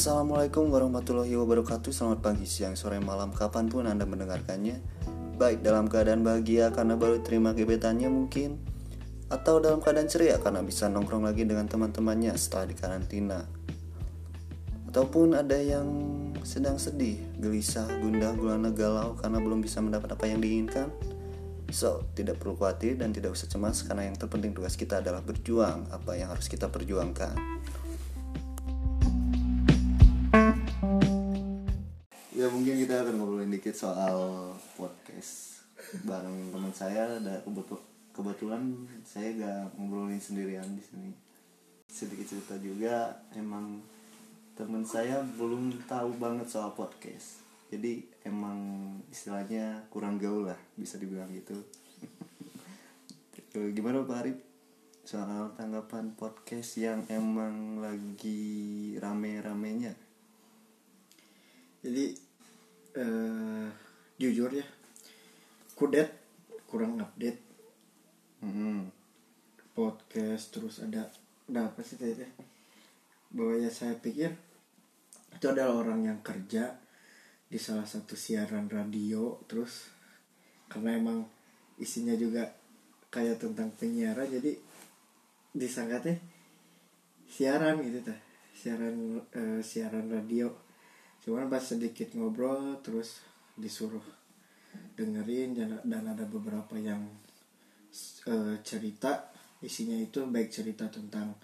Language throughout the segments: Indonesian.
Assalamualaikum warahmatullahi wabarakatuh. Selamat pagi, siang, sore, malam, kapanpun Anda mendengarkannya. Baik dalam keadaan bahagia karena baru terima gebetannya mungkin, atau dalam keadaan ceria karena bisa nongkrong lagi dengan teman-temannya setelah di karantina, ataupun ada yang sedang sedih, gelisah, gundah, gulana, galau karena belum bisa mendapat apa yang diinginkan. So, tidak perlu khawatir dan tidak usah cemas, karena yang terpenting tugas kita adalah berjuang apa yang harus kita perjuangkan. Ya, mungkin kita akan ngobrolin dikit soal podcast bareng teman saya. Dan kebetulan saya gak ngobrolin sendirian di sini. Sedikit cerita juga, emang teman saya belum tahu banget soal podcast. Jadi emang istilahnya kurang gaul lah, bisa dibilang gitu. Gimana Pak Arif soal tanggapan podcast yang emang lagi rame-ramenya? Jadi jujur ya, kudet kurang update podcast. Terus ada apa sih tadi, bahwa ya saya pikir itu adalah orang yang kerja di salah satu siaran radio, terus karena emang isinya juga kayak tentang penyiaran, jadi disangkatnya siaran gitu ta, siaran radio. Cuman pas sedikit ngobrol terus disuruh dengerin, dan ada beberapa yang cerita isinya itu baik cerita tentang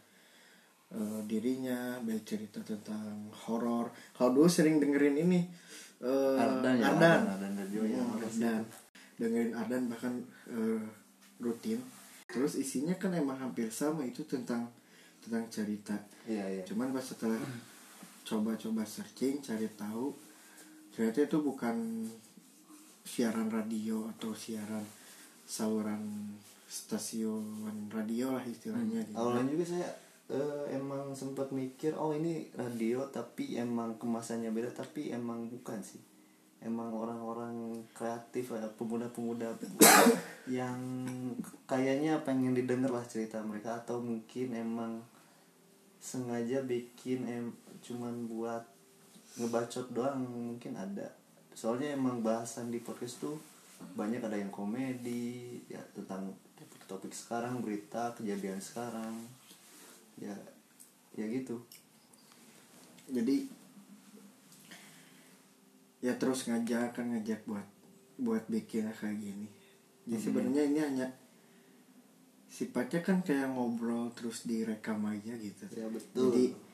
dirinya, baik cerita tentang horor. Kalau dulu sering dengerin ini Ardan. Dengerin Ardan bahkan rutin. Terus isinya kan emang hampir sama, itu tentang cerita. Iya. Cuman pas setelah coba searching, cari tahu, ternyata itu bukan siaran radio atau siaran saluran stasiun radio lah istilahnya. Awalnya juga saya emang sempat mikir, oh ini radio tapi emang kemasannya beda, tapi emang bukan sih. Emang orang-orang kreatif, pemuda-pemuda yang kayaknya pengen didengar lah cerita mereka, atau mungkin emang sengaja bikin cuman buat ngebacot doang, mungkin ada. Soalnya emang bahasan di podcast tuh banyak, ada yang komedi ya, tentang topik sekarang, berita kejadian sekarang, ya gitu. Jadi ya terus ngajak buat bikin kayak gini. Jadi sebenarnya ini hanya sifatnya kan kayak ngobrol terus direkam aja gitu. Ya betul. Jadi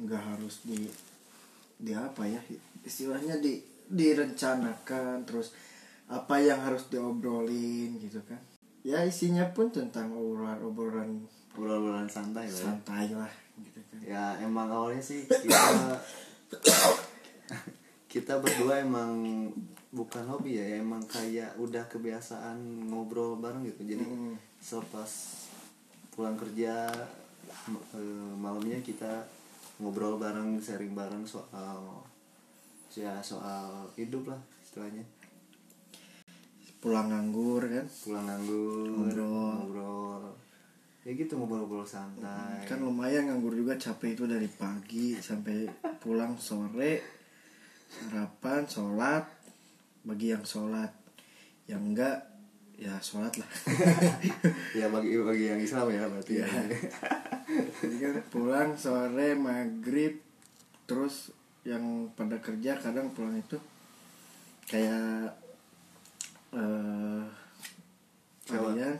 nggak harus di apa ya istilahnya, direncanakan terus apa yang harus diobrolin gitu kan. Ya isinya pun tentang obrolan santai lah gitu kan. Ya emang awalnya sih kita berdua emang bukan hobi ya, emang kayak udah kebiasaan ngobrol bareng gitu. Jadi selepas pulang kerja malamnya kita ngobrol bareng, sharing bareng soal hidup lah istilahnya. Pulang nganggur ngobrol. Ya gitu, ngobrol-ngobrol santai. Kan lumayan nganggur juga, capek itu dari pagi sampai pulang sore. Sarapan, sholat, bagi yang sholat, yang enggak ya sholat lah. Ya bagi yang Islam ya berarti ya. Jadi kan pulang sore maghrib, terus yang pada kerja kadang pulang itu kayak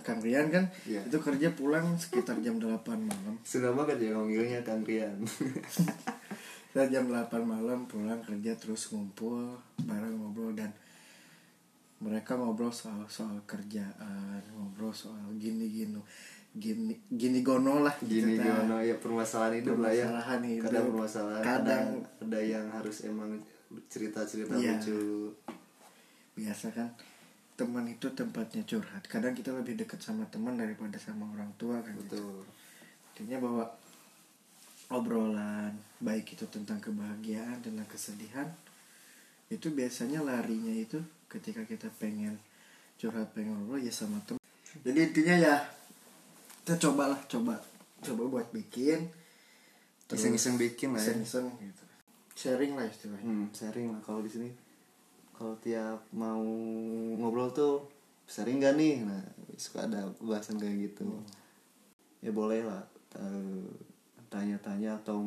Kang Rian kan ya. Itu kerja pulang sekitar jam 8 malam. Sudah banget ya ngomongnya Kang Rian. Saya jam 8 malam pulang kerja, terus ngumpul bareng, ngobrol, dan mereka ngobrol soal kerjaan, ngobrol soal gini gono ya, permasalahan hidup lah ya. Kadang permasalahan ada yang harus emang cerita ya, lucu. Biasa kan teman itu tempatnya curhat. Kadang kita lebih dekat sama teman daripada sama orang tua kan. Betul. Artinya bahwa obrolan baik itu tentang kebahagiaan, tentang kesedihan, itu biasanya larinya itu ketika kita pengen curhat, pengen ngobrol ya sama teman. Jadi intinya ya kita coba buat bikin, Iseng-iseng bikin lah ya. Iseng-iseng gitu. Sharing lah istilahnya. Sharing lah kalau di sini. Kalau tiap mau ngobrol tuh sharing gak nih? Nah, suka ada bahasan kayak gitu. Ya boleh lah tanya-tanya atau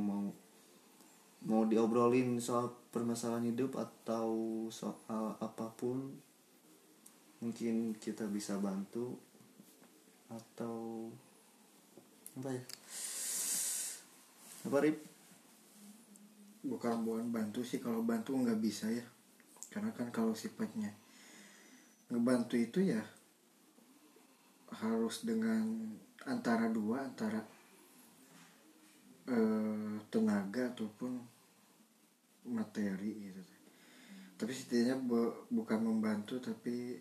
mau diobrolin soal permasalahan hidup atau soal apapun, mungkin kita bisa bantu atau apa ya? Apa Rip? Bukan bantu sih, kalau bantu nggak bisa ya, karena kan kalau sifatnya ngebantu itu ya harus dengan antara dua, antara tenaga ataupun materi gitu. Tapi setidaknya bukan membantu, tapi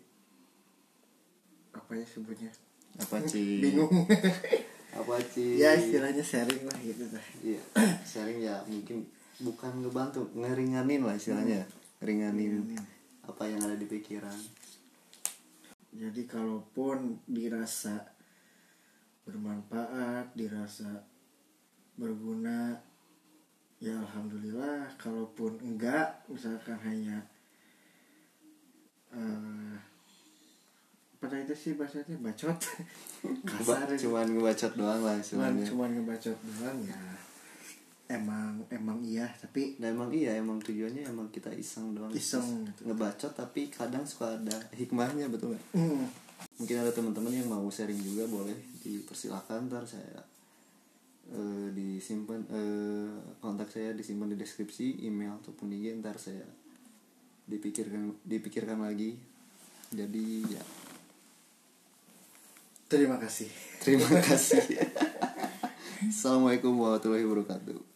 apa ya sebutnya? Apa sih? Bingung. Apa sih? Ya istilahnya sharing lah gitu. Iya. Sharing ya mungkin bukan ngebantu, ngeringanin lah istilahnya. Ringanin apa yang ada di pikiran. Jadi kalaupun dirasa bermanfaat, dirasa berguna, ya alhamdulillah. Kalaupun enggak, misalkan hanya pada itu sih bahasanya bacot kasar, cuman ngebacot doang lah, cuman ngebacot doang ya, emang iya, tapi nah, emang tujuannya emang kita iseng doang, iseng gitu. Ngebacot tapi kadang suka ada hikmahnya, betul nggak? Mungkin ada teman-teman yang mau sharing juga, boleh dipersilakan. Ntar saya disimpan kontak saya disimpan di deskripsi, email ataupun IG. Ntar saya dipikirkan lagi. Jadi ya terima kasih. Assalamualaikum warahmatullahi wabarakatuh.